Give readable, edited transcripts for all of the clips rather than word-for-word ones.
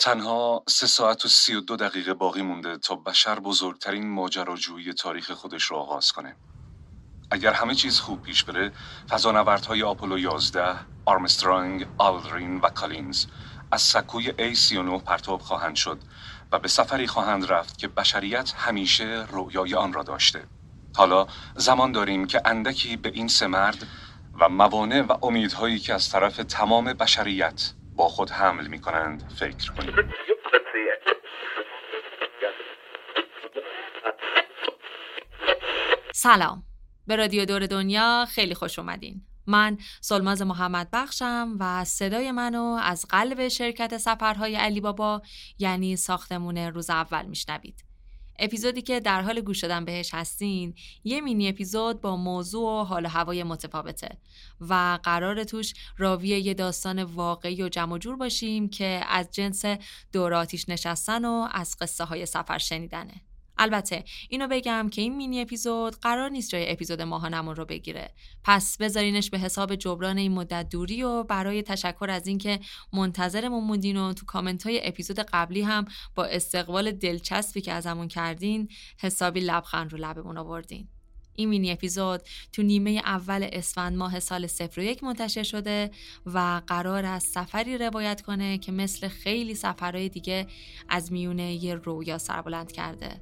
تنها 3 ساعت و 32 دقیقه باقی مونده تا بشر بزرگترین ماجراجویی تاریخ خودش را آغاز کنه. اگر همه چیز خوب پیش بره، فضانوردهای آپولو 11، آرمسترانگ، آلدرین و کالینز از سکوی A39 پرتاب خواهند شد و به سفری خواهند رفت که بشریت همیشه رویای آن را داشته. حالا زمان داریم که اندکی به این سه مرد و موانع و امیدهایی که از طرف تمام بشریت با خود حمل می کنند فکر کنیم. سلام، به رادیو دور دنیا خیلی خوش اومدین. من سلماز محمد بخشم و صدای منو از قلب شرکت سفرهای علی بابا یعنی ساختمون روز اول میشنوید. اپیزودی که در حال گوش دادن بهش هستین یه مینی اپیزود با موضوع و حال و هوای متفاوته و قراره توش راوی یه داستان واقعی و جمع و جور باشیم که از جنس دور آتیش نشستن و از قصه های سفر شنیدنه. البته اینو بگم که این مینی اپیزود قرار نیست جای اپیزود ماهانمون رو بگیره، پس بذارینش به حساب جبران این مدت دوری و برای تشکر از اینکه منتظرمون موندین و تو کامنت‌های اپیزود قبلی هم با استقبال دلچسبی که ازمون کردین حسابی لبخند رو لبمون آوردین. این مینی اپیزود تو نیمه اول اسفند ماه سال 01 منتشر شده و قرار است سفری روایت کنه که مثل خیلی سفرهای دیگه از میونه یه رویا سربلند کرده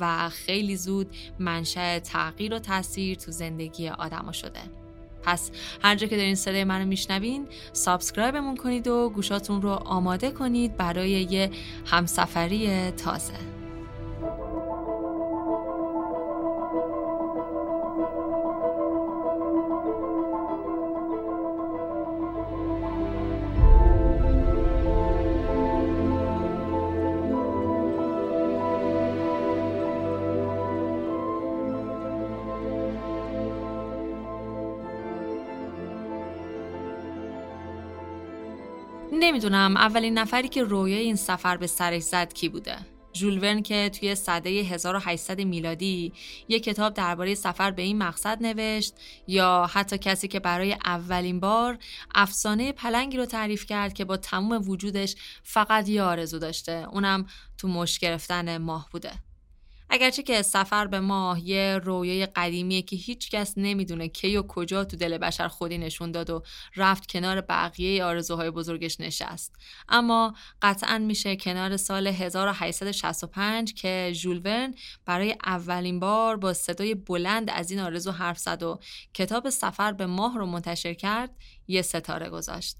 و خیلی زود منشأ تغییر و تاثیر تو زندگی آدم‌ها شده. پس هر جا که دارین صدای منو میشنوین، سابسکرایبمون کنید و گوشاتون رو آماده کنید برای یه همسفری تازه. نمیدونم اولین نفری که رویای این سفر به سرش زد کی بوده. ژول ورن که توی سده 1800 میلادی یک کتاب درباره سفر به این مقصد نوشت، یا حتی کسی که برای اولین بار افسانه پلنگی رو تعریف کرد که با تمام وجودش فقط یه آرزو داشته، اونم تو مشت گرفتن ماه بوده. اگرچه که سفر به ماه یه رویای قدیمیه که هیچ کس نمیدونه کی و کجا تو دل بشر خودی نشون داد و رفت کنار بقیه آرزوهای بزرگش نشست، اما قطعاً میشه کنار سال 1865 که ژول ورن برای اولین بار با صدای بلند از این آرزو حرف زد و کتاب سفر به ماه رو منتشر کرد یه ستاره گذاشت.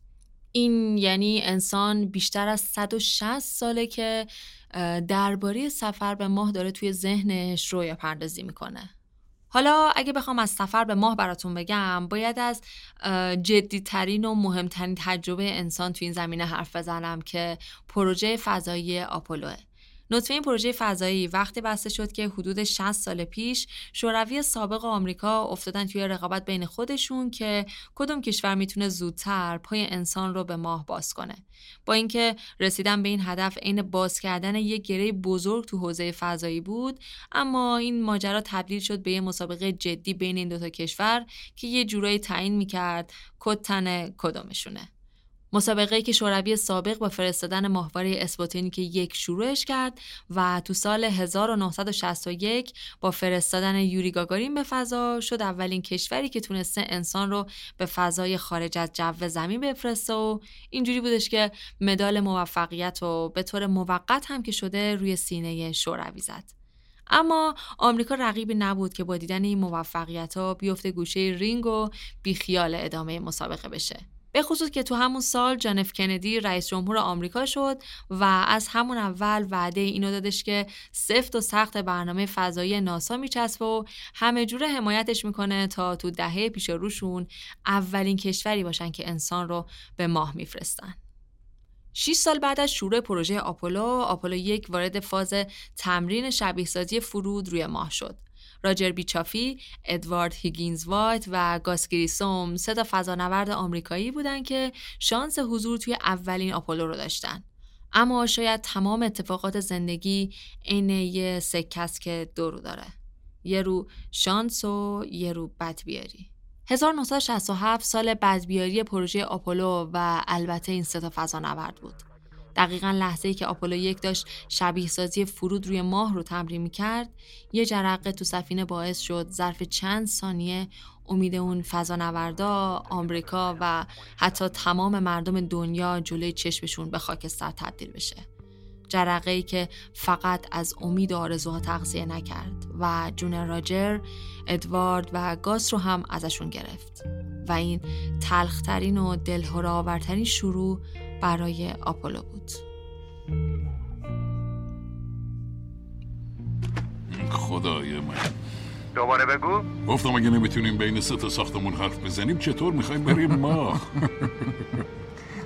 این یعنی انسان بیشتر از 160 ساله که درباره سفر به ماه داره توی ذهنش رویا پردازی میکنه. حالا اگه بخوام از سفر به ماه براتون بگم، باید از جدیترین و مهمترین تجربه انسان توی این زمینه حرف بزنم که پروژه فضایی آپولوه. نطفه این پروژه فضایی وقتی بسته شد که حدود 60 سال پیش شوروی سابق آمریکا افتادن توی رقابت بین خودشون که کدوم کشور میتونه زودتر پای انسان رو به ماه باز کنه. با اینکه رسیدن به این هدف عین باز کردن یک گره بزرگ تو حوزه فضایی بود، اما این ماجرا تبدیل شد به یه مسابقه جدی بین این دوتا کشور که یه جورایی تعیین میکرد کدتن کدومشونه. مسابقه‌ای که شوروی سابق با فرستادن ماهواره اسپوتنیک 1 شروعش کرد و تو سال 1961 با فرستادن یوری گاگارین به فضا شد اولین کشوری که تونسته انسان رو به فضای خارج از جو زمین بفرسته و اینجوری بودش که مدال موفقیت رو به طور موقت هم که شده روی سینه شوروی زد. اما آمریکا رقیبی نبود که با دیدن این موفقیت‌ها بیفته گوشه رینگ و بیخیال ادامه مسابقه بشه. به خصوص که تو همون سال جان اف کندی رئیس جمهور آمریکا شد و از همون اول وعده اینو دادش که سفت و سخت برنامه فضایی ناسا میچسبه و همه جوره حمایتش میکنه تا تو دهه پیش روشون اولین کشوری باشن که انسان رو به ماه میفرستن. 6 سال بعد از شروع پروژه آپولو 1 وارد فاز تمرین شبیه‌سازی فرود روی ماه شد. راجر بیچافی، ادوارد هیگینز وایت و گاس گریسوم 3 فضانورد آمریکایی بودند که شانس حضور توی اولین آپولو رو داشتن. اما شاید تمام اتفاقات زندگی عین یه سکه است که دو رو داره. یه رو شانس و یه رو بدبیاری. 1967 سال بدبیاری پروژه آپولو و البته این 3 فضانورد بود. دقیقاً لحظه‌ای که آپولو 1 داشت شبیه سازی فرود روی ماه رو تمرین می‌کرد، یه جرقه تو سفینه باعث شد ظرف چند ثانیه امید اون فضانوردا، آمریکا و حتی تمام مردم دنیا جلوی چشمشون به خاکستر تبدیل بشه. جرقه‌ای که فقط از امید و آرزوها تغذیه نکرد و جون راجر، ادوارد و گاس رو هم ازشون گرفت و این تلخترین و دلهره‌آورترین شروع برای آپولو بود. خدای من، دوباره بگو. گفتم اگه نمیتونیم بین سه تا ساختمون حرف بزنیم چطور میخوایم بریم ما؟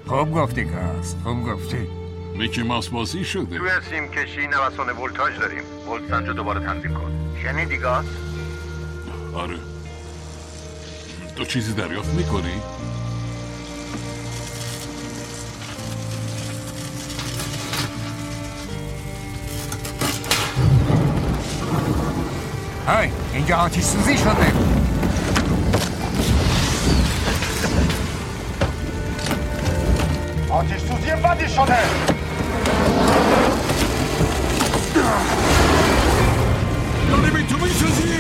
خوب گفتی گاز، خوب گفتی. میکی ماوس بازی شده. توی سیم کشی نوسان ولتاژ داریم. ولت سنجو دوباره تنظیم کن. شنیدی گاز؟ آره. تو چیزی دریافت میکنی؟ های، اینجا آتش سوزی شده. آتش سوزی بدی شده. داری می تو می سوزی.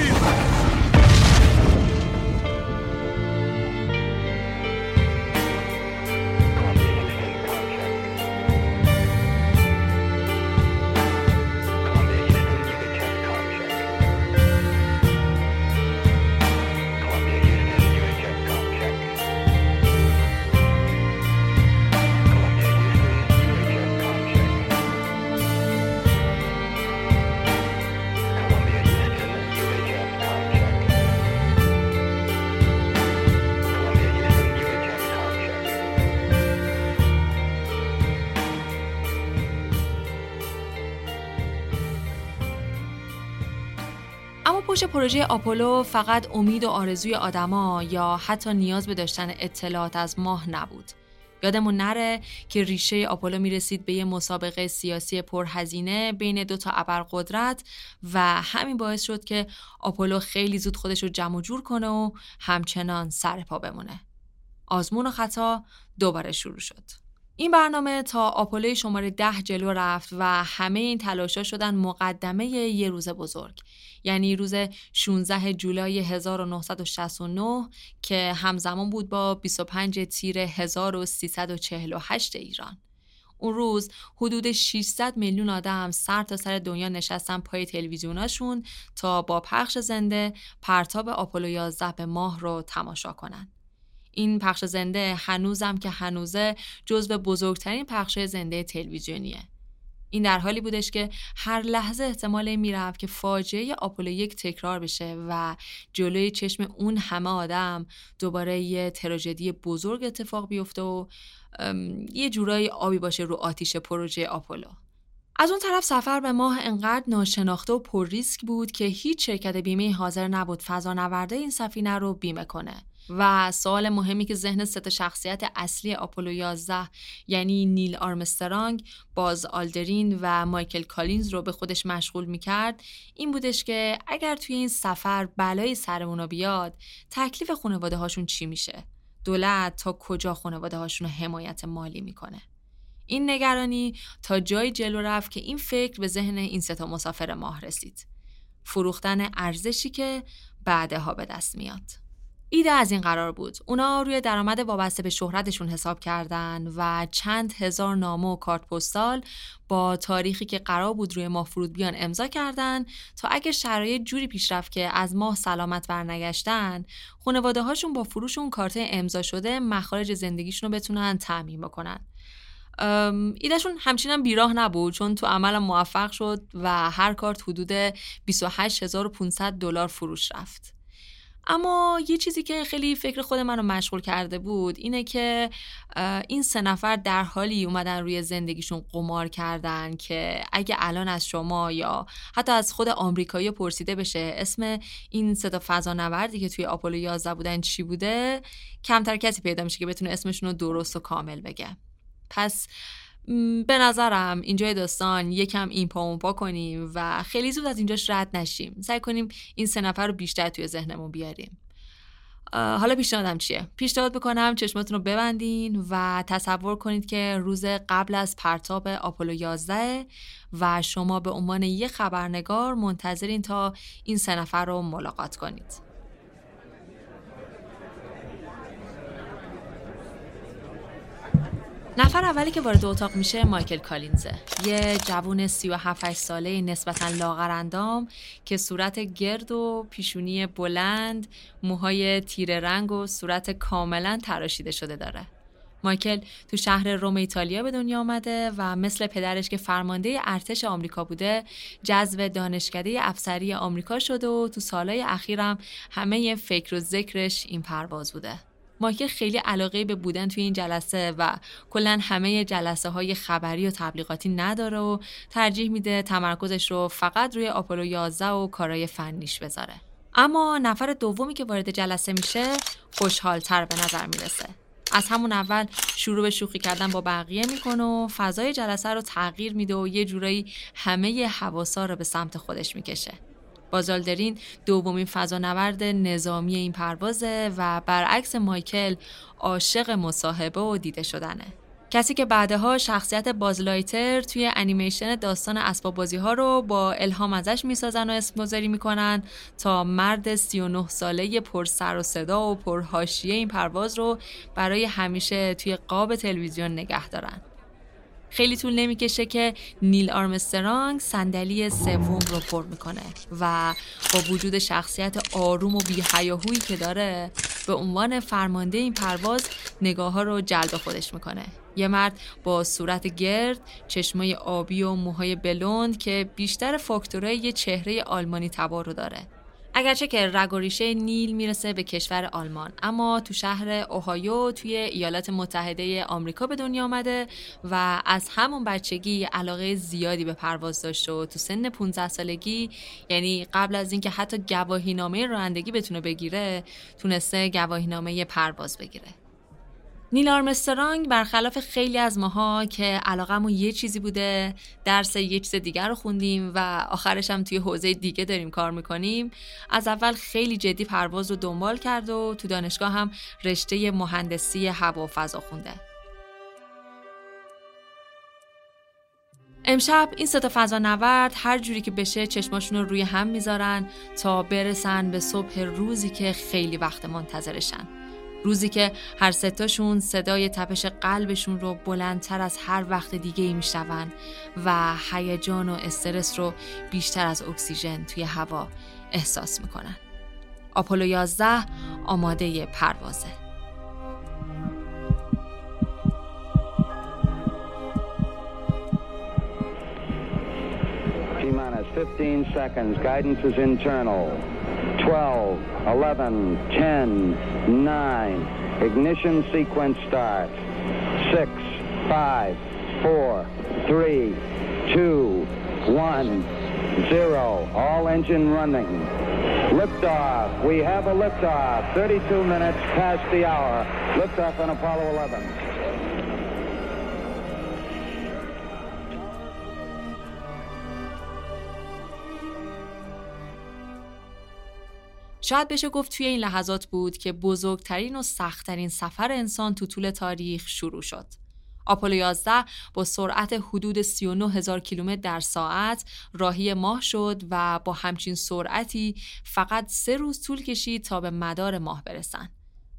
پشت پروژه آپولو فقط امید و آرزوی آدما یا حتی نیاز به داشتن اطلاعات از ماه نبود. یادمون نره که ریشه آپولو میرسید به یه مسابقه سیاسی پرهزینه بین دو تا ابرقدرت و همین باعث شد که آپولو خیلی زود خودش رو جمع و جور کنه و همچنان سر پا بمونه. آزمون و خطا دوباره شروع شد. این برنامه تا آپولوی شماره 10 جلو رفت و همه این تلاش‌ها شدن مقدمه یه روز بزرگ، یعنی روز 16 جولای 1969 که همزمان بود با 25 تیر 1348 ایران. اون روز حدود 600 میلیون آدم سر تا سر دنیا نشستن پای تلویزیوناشون تا با پخش زنده پرتاب آپولو 11 به ماه رو تماشا کنن. این پخش زنده هنوزم که هنوزه جزو بزرگترین پخش زنده تلویزیونیه. این در حالی بودش که هر لحظه احتمال میرفت که فاجعه آپولو 1 تکرار بشه و جلوی چشم اون همه آدم دوباره یه تراژدی بزرگ اتفاق بیفته و یه جورایی آبی باشه رو آتیش پروژه آپولو. از اون طرف سفر به ماه انقدر ناشناخته و پر ریسک بود که هیچ شرکت بیمه حاضر نبود فضانورده این سفینه رو بیمه کنه. و سوال مهمی که ذهن سه تا شخصیت اصلی آپولو 11 یعنی نیل آرمسترانگ، باز آلدرین و مایکل کالینز رو به خودش مشغول میکرد این بودش که اگر توی این سفر بلای سرمون بیاد تکلیف خانواده هاشون چی میشه؟ دولت تا کجا خانواده هاشون رو حمایت مالی میکنه؟ این نگرانی تا جای جلو رفت که این فکر به ذهن این سه تا مسافر ماه رسید. فروختن ارزشی که بعدها به دست میاد. ایده از این قرار بود. اونا روی درآمد وابسته به شهرتشون حساب کردن و چند هزار نامه و کارت پستال با تاریخی که قرار بود روی ماه فرود بیان امضا کردن تا اگه شرایط جوری پیش رفت که از ماه سلامت برنگشتن، خانواده‌هاشون با فروش اون کارت امضا شده مخارج زندگیشون رو بتونن تامین بکنن. ایدهشون همچنین بیراه نبود چون تو عمل موفق شد و هر کارت حدود $28,500 فروش رفت. اما یه چیزی که خیلی فکر خود منو مشغول کرده بود اینه که این سه نفر در حالی اومدن روی زندگیشون قمار کردن که اگه الان از شما یا حتی از خود آمریکایی پرسیده بشه اسم این سه تا فضانوردی که توی آپولو 11 بودن چی بوده، کمتر کسی پیدا میشه که بتونه اسمشون رو درست و کامل بگه. پس به نظرم اینجای داستان یکم این پا اون پا کنیم و خیلی زود از اینجاش رد نشیم. سعی کنیم این سه نفر رو بیشتر توی ذهنمون بیاریم. حالا پیشنهادم چیه؟ پیشنهاد میکنم چشماتون رو ببندین و تصور کنید که روز قبل از پرتاب آپولو 11 و شما به عنوان یه خبرنگار منتظرین تا این سه نفر رو ملاقات کنید. نفر اولی که وارد اتاق میشه مایکل کالینزه، یه جوون 37 ساله نسبتاً لاغرندام که صورت گرد و پیشونی بلند، موهای تیره رنگ و صورت کاملاً تراشیده شده داره. مایکل تو شهر روم ایتالیا به دنیا آمده و مثل پدرش که فرمانده ارتش آمریکا بوده، جذب دانشکده افسری آمریکا شده و تو سالهای اخیرم همه فکر و ذکرش این پرواز بوده. مایکل خیلی علاقه به بودن توی این جلسه و کلاً همه جلسه‌های خبری و تبلیغاتی نداره و ترجیح میده تمرکزش رو فقط روی آپولو 11 و کارهای فنیش بذاره. اما نفر دومی که وارد جلسه میشه خوشحال‌تر به نظر میرسه. از همون اول شروع به شوخی کردن با بقیه میکنه و فضای جلسه رو تغییر میده و یه جورایی همه حواسا رو به سمت خودش میکشه. بازالدرین دومین فضانورد نظامی این پروازه و برعکس مایکل عاشق مصاحبه و دیده شدنه. کسی که بعدها شخصیت بازلایتر توی انیمیشن داستان اسباب بازی ها رو با الهام ازش میسازن و اسم گذاری میکنن تا مرد 39 ساله پر سر و صدا و پر حاشیه این پرواز رو برای همیشه توی قاب تلویزیون نگه دارن. خیلی طول نمیکشه که نیل آرمسترانگ صندلی سوم رو پر میکنه و با وجود شخصیت آروم و بی‌حیاهویی که داره به عنوان فرمانده این پرواز نگاه‌ها رو جلب خودش میکنه. یه مرد با صورت گرد، چشمای آبی و موهای بلوند که بیشتر فاکتورهای یه چهره آلمانی تبار رو داره. اگرچه که رگ و ریشه نیل میرسه به کشور آلمان، اما تو شهر اوهایو توی ایالات متحده آمریکا به دنیا آمده و از همون بچگی علاقه زیادی به پرواز داشته و تو سن 15 سالگی، یعنی قبل از اینکه حتی گواهینامه رانندگی بتونه بگیره، تونسته گواهینامه پرواز بگیره. نیل آرمسترانگ برخلاف خیلی از ماها که علاقمون یه چیزی بوده، درس یه چیز دیگر رو خوندیم و آخرش هم توی حوزه دیگه داریم کار میکنیم، از اول خیلی جدی پرواز رو دنبال کرد و تو دانشگاه هم رشته مهندسی هوا و فضا خونده. امشب این سه تا فضانورد هر جوری که بشه چشماشون رو روی هم میذارن تا برسن به صبح روزی که خیلی وقت منتظرشن. روزی که هر ستاشون صدای تپش قلبشون رو بلندتر از هر وقت دیگه ای میشنون و هیجان و استرس رو بیشتر از اکسیژن توی هوا احساس میکنن. آپولو 11 آماده پروازه. T-15 seconds. Guidance is internal. 12, 11, 10, 9. Ignition sequence starts. 6, 5, 4, 3, 2, 1, 0. All engine running. Liftoff. We have a liftoff. 32 minutes past the hour. Liftoff on Apollo 11. شاید بشه گفت توی این لحظات بود که بزرگترین و سختترین سفر انسان تو طول تاریخ شروع شد. آپولو 11 با سرعت حدود 39000 کیلومتر در ساعت راهی ماه شد و با همچین سرعتی فقط 3 روز طول کشید تا به مدار ماه برسن.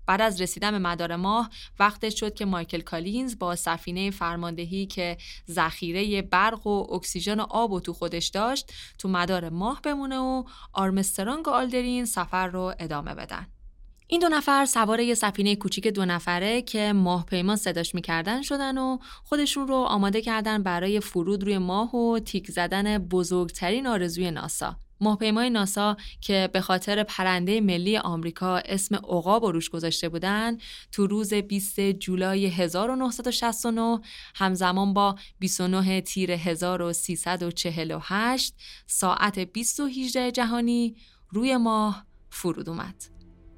بعد از رسیدن به مدار ماه وقتش شد که مایکل کالینز با سفینه فرماندهی که ذخیره برق و اکسیژن و آب و تو خودش داشت تو مدار ماه بمونه و آرمسترانگ و آلدرین سفر رو ادامه بدن. این دو نفر سوار یه سفینه کوچیک 2 نفره که ماهپیما صداش می‌کردن شدن و خودشون رو آماده کردن برای فرود روی ماه و تیک زدن بزرگترین آرزوی ناسا. ماهپیمای ناسا که به خاطر پرنده ملی آمریکا اسم عقاب رو روش گذاشته بودن، تو روز 20 جولای 1969 همزمان با 29 تیر 1348 ساعت 20:18 جهانی روی ماه فرود اومد.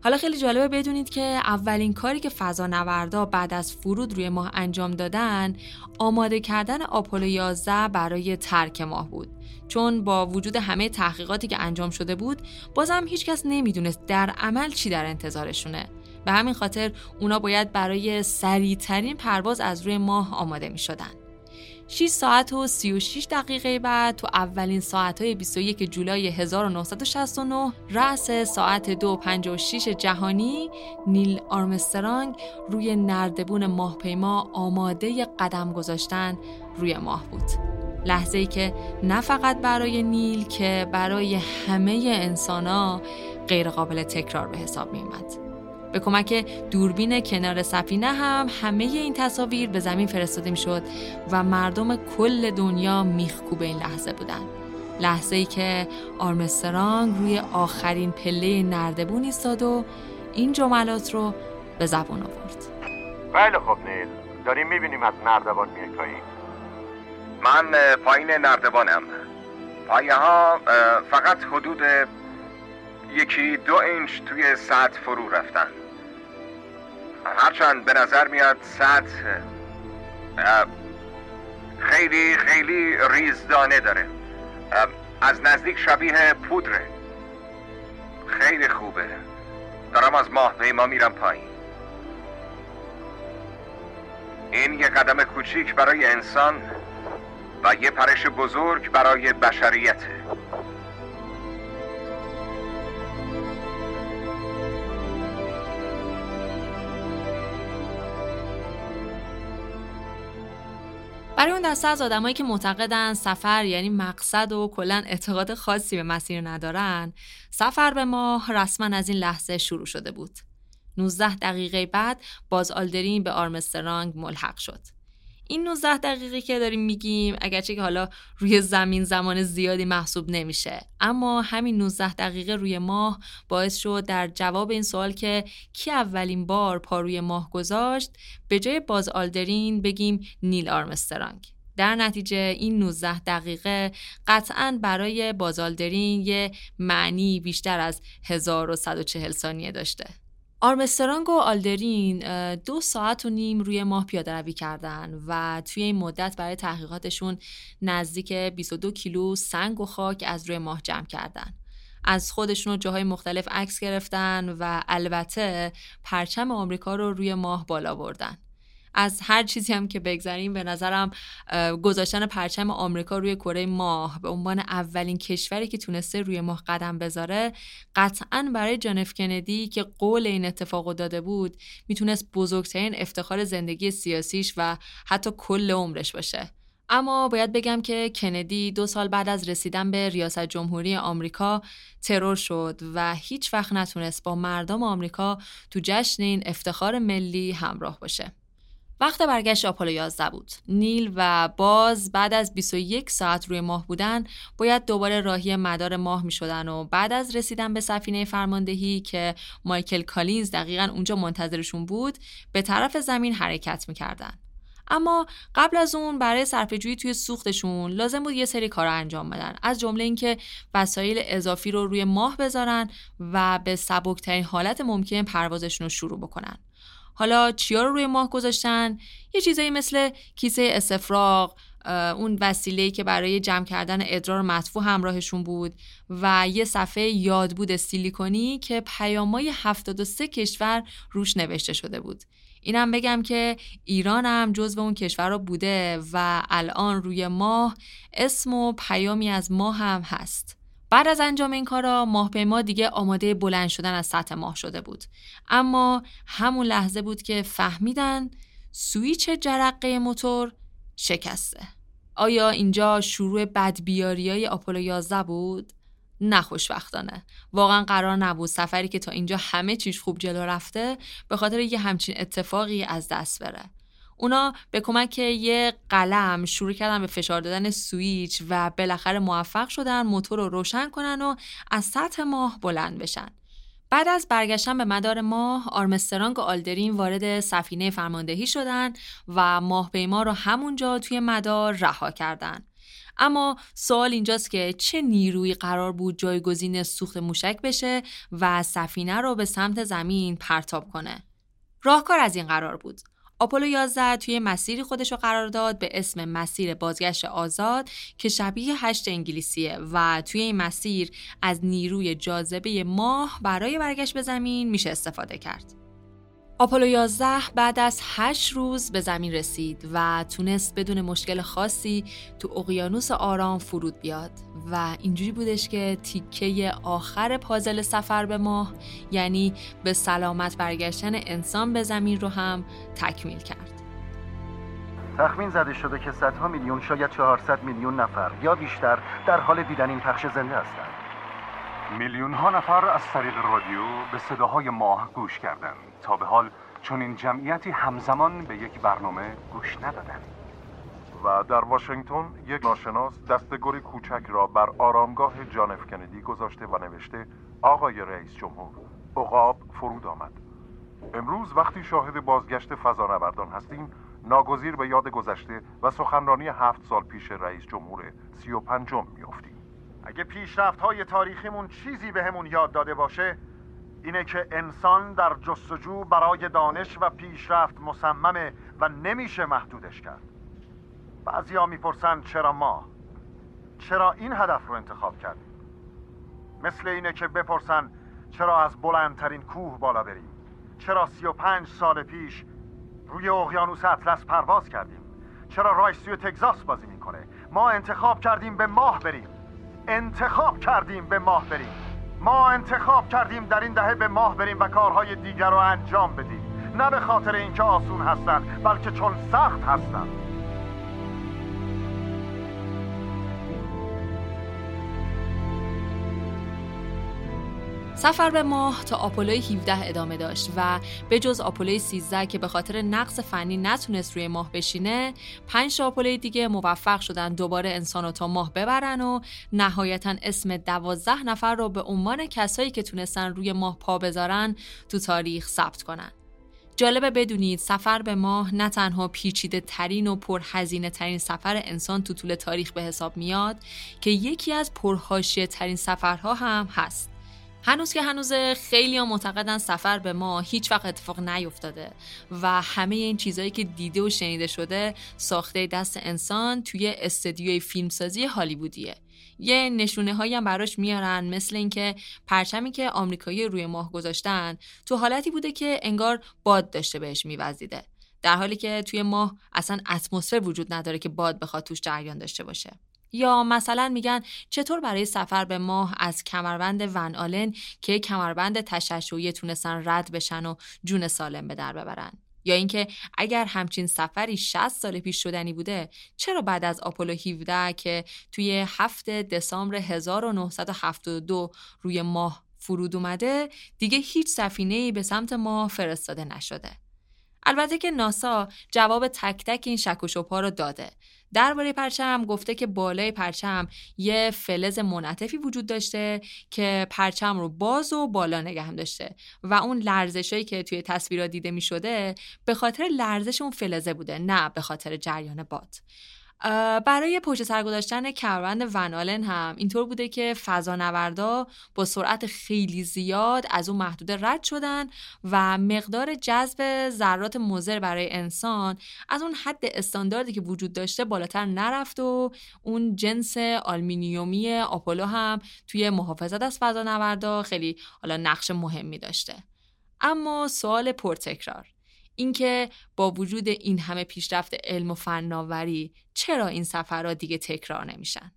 حالا خیلی جالبه بدونید که اولین کاری که فضانوردا بعد از فرود روی ماه انجام دادن آماده کردن آپولو 11 برای ترک ماه بود، چون با وجود همه تحقیقاتی که انجام شده بود بازم هیچکس نمیدونست در عمل چی در انتظارشونه. به همین خاطر اونا باید برای سریع‌ترین پرواز از روی ماه آماده می‌شدن. 6 ساعت و 36 دقیقه بعد تو اولین ساعت‌های 21 جولای 1969 رأس ساعت 2:56 جهانی، نیل آرمسترانگ روی نردبون ماهپیما آماده قدم گذاشتن روی ماه بود. لحظه‌ای که نه فقط برای نیل که برای همه انسان‌ها غیر قابل تکرار به حساب می‌آمد. به کمک دوربین کنار سفینه هم همه این تصاویر به زمین فرستاده میشد و مردم کل دنیا میخکوب این لحظه بودن. لحظه‌ای که آرمسترانگ روی آخرین پله نردبون ایستاد و این جملات رو به زبان آورد. خیلی خوب نیل، داریم میبینیم از نردبان میاییم. من پایین نردبانم. پایه ها فقط حدود 1-2 اینچ توی سطح فرو رفتن، هرچند به نظر میاد سطح خیلی ریزدانه داره، از نزدیک شبیه پودره. خیلی خوبه، دارم از ماه پیما میرم پایین. این یه قدم کوچیک برای انسان و یه پرش بزرگ برای بشریته. برای اون دسته از آدمایی که معتقدن سفر یعنی مقصد و کلاً اعتقاد خاصی به مسیر ندارن، سفر به ماه رسما از این لحظه شروع شده بود. 19 دقیقه بعد باز آلدرین به آرمسترانگ ملحق شد. این 19 دقیقه که داریم میگیم، اگرچه که حالا روی زمین زمان زیادی محسوب نمیشه، اما همین 19 دقیقه روی ماه باعث شد در جواب این سوال که کی اولین بار پا روی ماه گذاشت، به جای باز آلدرین بگیم نیل آرمسترانگ. در نتیجه این 19 دقیقه قطعاً برای باز آلدرین یه معنی بیشتر از 1140 ثانیه داشته. آرمسترانگ و آلدرین 2.5 ساعت روی ماه پیاده روی کردن و توی این مدت برای تحقیقاتشون نزدیک 22 کیلو سنگ و خاک از روی ماه جمع کردن. از خودشون و جاهای مختلف عکس گرفتن و البته پرچم آمریکا رو روی ماه بالا بردن. از هر چیزی هم که بگذریم، به نظرم گذاشتن پرچم آمریکا روی کره ماه به عنوان اولین کشوری که تونسته روی ماه قدم بذاره، قطعاً برای جان اف کندی که قول این اتفاق داده بود میتونست بزرگترین افتخار زندگی سیاسیش و حتی کل عمرش باشه. اما باید بگم که کندی 2 سال بعد از رسیدن به ریاست جمهوری آمریکا ترور شد و هیچ وقت نتونست با مردم آمریکا تو جشن این افتخار ملی همراه باشه. وقت برگشت آپولو 11 بود. نیل و باز بعد از 21 ساعت روی ماه بودن باید دوباره راهی مدار ماه می شدن و بعد از رسیدن به سفینه فرماندهی که مایکل کالینز دقیقاً اونجا منتظرشون بود، به طرف زمین حرکت می کردن. اما قبل از اون برای صرفه‌جویی توی سوختشون لازم بود یه سری کارا انجام بدن، از جمله اینکه وسایل اضافی رو روی ماه بذارن و به سبک‌ترین حالت ممکن پروازشون رو شروع بکنن. حالا چیا رو روی ماه گذاشتن؟ یه چیزایی مثل کیسه استفراغ، اون وسیله‌ای که برای جمع کردن ادرار مدفوع همراهشون بود و یه صفحه یادبود سیلیکونی که پیام‌های 73 کشور روش نوشته شده بود. اینم بگم که ایران هم جزو اون کشورها بوده و الان روی ماه اسم و پیامی از ماه هم هست. بعد از انجام این کارا ماهپیما دیگه آماده بلند شدن از سطح ماه شده بود، اما همون لحظه بود که فهمیدن سویچ جرقه موتور شکسته. آیا اینجا شروع بدبیاریای آپولو 11 بود؟ نه خوشبختانه. واقعا قرار نبود سفری که تا اینجا همه چیز خوب جلو رفته به خاطر یه همچین اتفاقی از دست بره. اونا به کمک یه قلم شروع کردن به فشار دادن سویچ و بالاخره موفق شدن موتور رو روشن کنن و از سطح ماه بلند بشن. بعد از برگشتن به مدار ماه، آرمسترانگ و آلدرین وارد سفینه فرماندهی شدن و ماهپیما رو همونجا توی مدار رها کردن. اما سوال اینجاست که چه نیرویی قرار بود جایگزین سوخت موشک بشه و سفینه رو به سمت زمین پرتاب کنه؟ راهکار از این قرار بود. آپولو 11 توی مسیری خودش رو قرار داد به اسم مسیر بازگشت آزاد که شبیه 8 انگلیسیه و توی این مسیر از نیروی جاذبه ماه برای برگشت به زمین میشه استفاده کرد. آپولو 11 بعد از 8 روز به زمین رسید و تونست بدون مشکل خاصی تو اقیانوس آرام فرود بیاد و اینجوری بودش که تیکه آخر پازل سفر به ماه، یعنی به سلامت برگشتن انسان به زمین، رو هم تکمیل کرد. تخمین زده شده که صدها میلیون، شاید 400 میلیون نفر یا بیشتر در حال دیدن این پخش زنده هستند. میلیون ها نفر از طریق رادیو به صداهای ماه گوش کردند. تا به حال چون این جمعیتی همزمان به یک برنامه گوش ندادند. و در واشنگتن یک ناشناس دستگوری کوچک را بر آرامگاه جان اف کندی گذاشته و نوشته آقای رئیس جمهور، عقاب فرود آمد. امروز وقتی شاهد بازگشت فضانوردان هستیم، ناگزیر به یاد گذشته و سخنرانی 7 سال پیش رئیس جمهور 35م میافتیم. اگه پیشرفت‌های تاریخیمون چیزی بهمون یاد داده باشه، اینه که انسان در جستجو برای دانش و پیشرفت مصممه و نمیشه محدودش کرد. بعضیا میپرسن چرا ما؟ چرا این هدف رو انتخاب کردیم؟ مثل اینه که بپرسن چرا از بلندترین کوه بالا بریم؟ چرا 35 سال پیش روی اقیانوس اطلس پرواز کردیم؟ چرا رایس توی تگزاس بازی میکنه؟ ما انتخاب کردیم به ماه بریم. ما انتخاب کردیم در این دهه به ماه بریم و کارهای دیگر رو انجام بدیم، نه به خاطر اینکه آسون هستن، بلکه چون سخت هستن. سفر به ماه تا آپولو 17 ادامه داشت و به جز آپولو 13 که به خاطر نقص فنی نتونست روی ماه بشینه، 5 آپولو دیگه موفق شدن دوباره انسانو تا ماه ببرن و نهایتاً اسم 12 نفر رو به عنوان کسایی که تونستن روی ماه پا بذارن تو تاریخ ثبت کنن. جالبه بدونید سفر به ماه نه تنها پیچیده ترین و پرهزینه ترین سفر انسان تو طول تاریخ به حساب میاد که یکی از پرحاشیه ترین سفرها هم هست. هنوز خیلی ها معتقدن سفر به ماه هیچ وقت اتفاق نیفتاده و همه این چیزایی که دیده و شنیده شده ساخته دست انسان توی استدیوی فیلمسازی هالیوودیه. یه نشونه هایی هم براش میارن، مثل اینکه پرچمی که آمریکایی روی ماه گذاشتن تو حالتی بوده که انگار باد داشته بهش میوزیده، در حالی که توی ماه اصلا اتمسفر وجود نداره که باد بخواد توش جریان داشته باشه. یا مثلا میگن چطور برای سفر به ماه از کمربند ون آلن که کمربند تشعشعی تونستن رد بشن و جون سالم به در ببرن، یا اینکه اگر همچین سفری 60 سال پیش شدنی بوده، چرا بعد از آپولو 17 که توی 7 دسامبر 1972 روی ماه فرود اومده، دیگه هیچ سفینه‌ای به سمت ماه فرستاده نشده. البته که ناسا جواب تک تک این شک و شبه‌ها رو داده. درباره پرچم گفته که بالای پرچم یه فلز منعطفی وجود داشته که پرچم رو باز و بالا نگه داشته و اون لرزشایی که توی تصویرها دیده می شده به خاطر لرزش اون فلزه بوده، نه به خاطر جریان باد. برای پشت سر گذاشتن کمربند ون آلن هم اینطور بوده که فضانوردا با سرعت خیلی زیاد از اون محدوده رد شدن و مقدار جذب ذرات مضر برای انسان از اون حد استانداردی که وجود داشته بالاتر نرفت و اون جنس آلومینیومی آپولو هم توی محافظت از فضانوردا خیلی نقش مهمی داشته. اما سوال پرتکرار اینکه با وجود این همه پیشرفت علم و فناوری چرا این سفرها دیگه تکرار نمیشن؟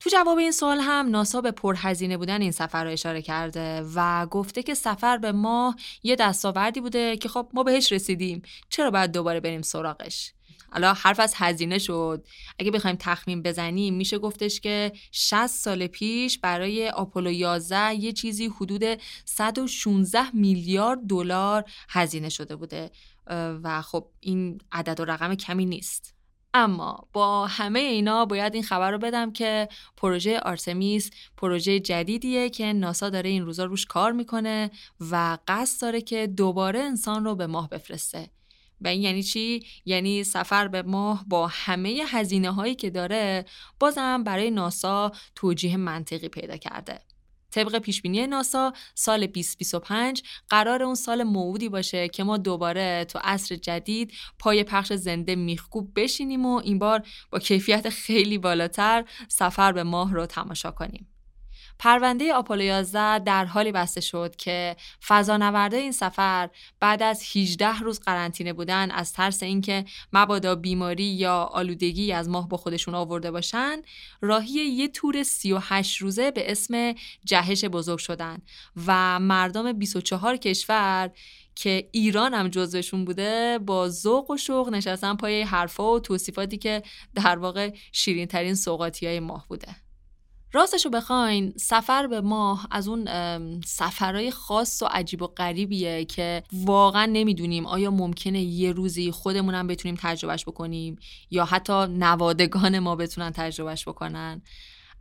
تو جواب این سوال هم ناسا به پرهزینه بودن این سفرها اشاره کرده و گفته که سفر به ماه یه دستاوردی بوده که خب ما بهش رسیدیم، چرا باید دوباره بریم سراغش؟ الان حرف از هزینه شد. اگه بخوایم تخمین بزنیم میشه گفتش که 60 سال پیش برای آپولو 11 یه چیزی حدود 116 میلیارد دلار هزینه شده بوده و خب این عدد و رقم کمی نیست. اما با همه اینا باید این خبر رو بدم که پروژه آرتمیس پروژه جدیدیه که ناسا داره این روزا روش کار میکنه و قصد داره که دوباره انسان رو به ماه بفرسته. و این یعنی چی؟ یعنی سفر به ماه با همه هزینه هایی که داره بازم برای ناسا توجیه منطقی پیدا کرده. طبق پیشبینی ناسا سال 2025 قرار اون سال موعودی باشه که ما دوباره تو عصر جدید پای پخش زنده میخکوب بشینیم و این بار با کیفیت خیلی بالاتر سفر به ماه رو تماشا کنیم. پرونده آپولو 11 در حالی بسته شد که فضانوردای این سفر بعد از 18 روز قرنطینه بودن از ترس اینکه مبادا بیماری یا آلودگی از ماه با خودشون آورده باشن، راهی یه تور 38 روزه به اسم جهش بزرگ شدن و مردم 24 کشور که ایران هم جزوشون بوده با ذوق و شوق نشستن پای حرفا و توصیفاتی که در واقع شیرین ترین سوغاتیای ماه بوده. راستشو بخواین سفر به ماه از اون سفرهای خاص و عجیب و غریبیه که واقعا نمیدونیم آیا ممکنه یه روزی خودمونم بتونیم تجربهش بکنیم یا حتی نوادگان ما بتونن تجربهش بکنن.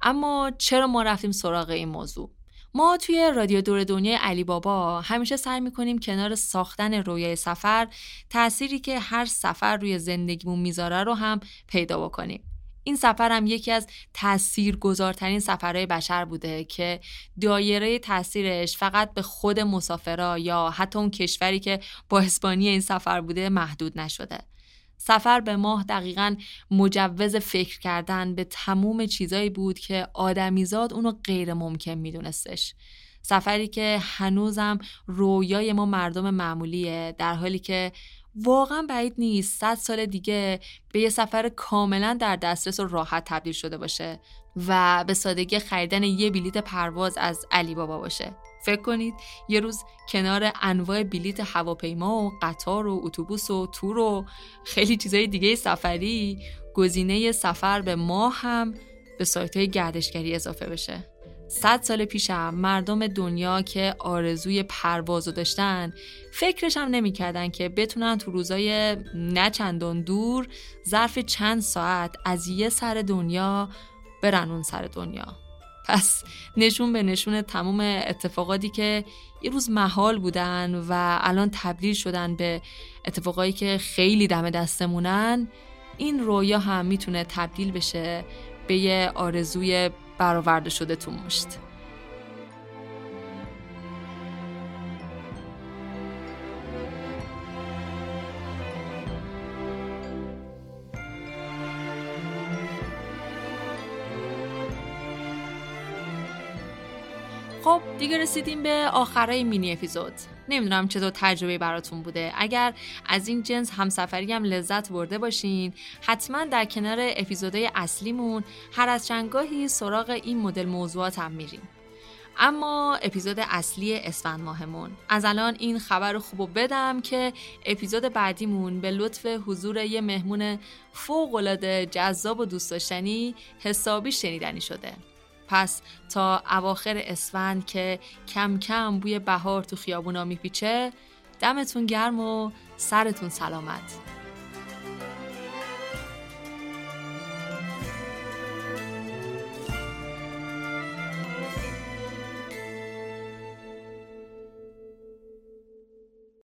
اما چرا ما رفتیم سراغ این موضوع؟ ما توی رادیو دور دنیای علی بابا همیشه سعی می‌کنیم کنار ساختن رویای سفر تأثیری که هر سفر روی زندگیمون میذاره رو هم پیدا بکنیم. این سفر هم یکی از تاثیرگذارترین سفرهای بشر بوده که دایره تاثیرش فقط به خود مسافرها یا حتی اون کشوری که با اسپانی این سفر بوده محدود نشده. سفر به ماه دقیقاً مجوز فکر کردن به تمام چیزایی بود که آدمیزاد اونو غیر ممکن میدونستش. سفری که هنوزم رویای ما مردم معمولیه، در حالی که واقعا بعید نیست 100 سال دیگه به یه سفر کاملا در دسترس و راحت تبدیل شده باشه و به سادگی خریدن یه بلیت پرواز از علی بابا باشه. فکر کنید یه روز کنار انواع بلیت هواپیما و قطار و اتوبوس و تور و خیلی چیزای دیگه سفری، گزینه سفر به ماه هم به سایت‌های گردشگری اضافه بشه. 100 سال پیشم مردم دنیا که آرزوی پروازو داشتن فکرش هم نمی‌کردن که بتونن تو روزای نه چندان دور ظرف چند ساعت از یه سر دنیا برن اون سر دنیا. پس نشون به نشون تمام اتفاقاتی که یه روز محال بودن و الان تبدیل شدن به اتفاقایی که خیلی دم دستمونن، این رویا هم میتونه تبدیل بشه به یه آرزوی برآورده شده تو مشت. خب دیگه رسیدیم به آخرای مینی اپیزود. نمیدونم چطور تجربه براتون بوده. اگر از این جنس همسفری هم لذت برده باشین، حتما در کنار اپیزودهای اصلیمون هر از چندگاهی سراغ این مدل موضوعات هم میریم. اما اپیزود اصلی اسفند ماهمون، از الان این خبر خوبو بدم که اپیزود بعدیمون به لطف حضور یه مهمون فوق‌العاده جذاب و دوست داشتنی حسابی شنیدنی شده. پس تا اواخر اسفند که کم کم بوی بهار تو خیابونا میپیچه، دمتون گرم و سرتون سلامت.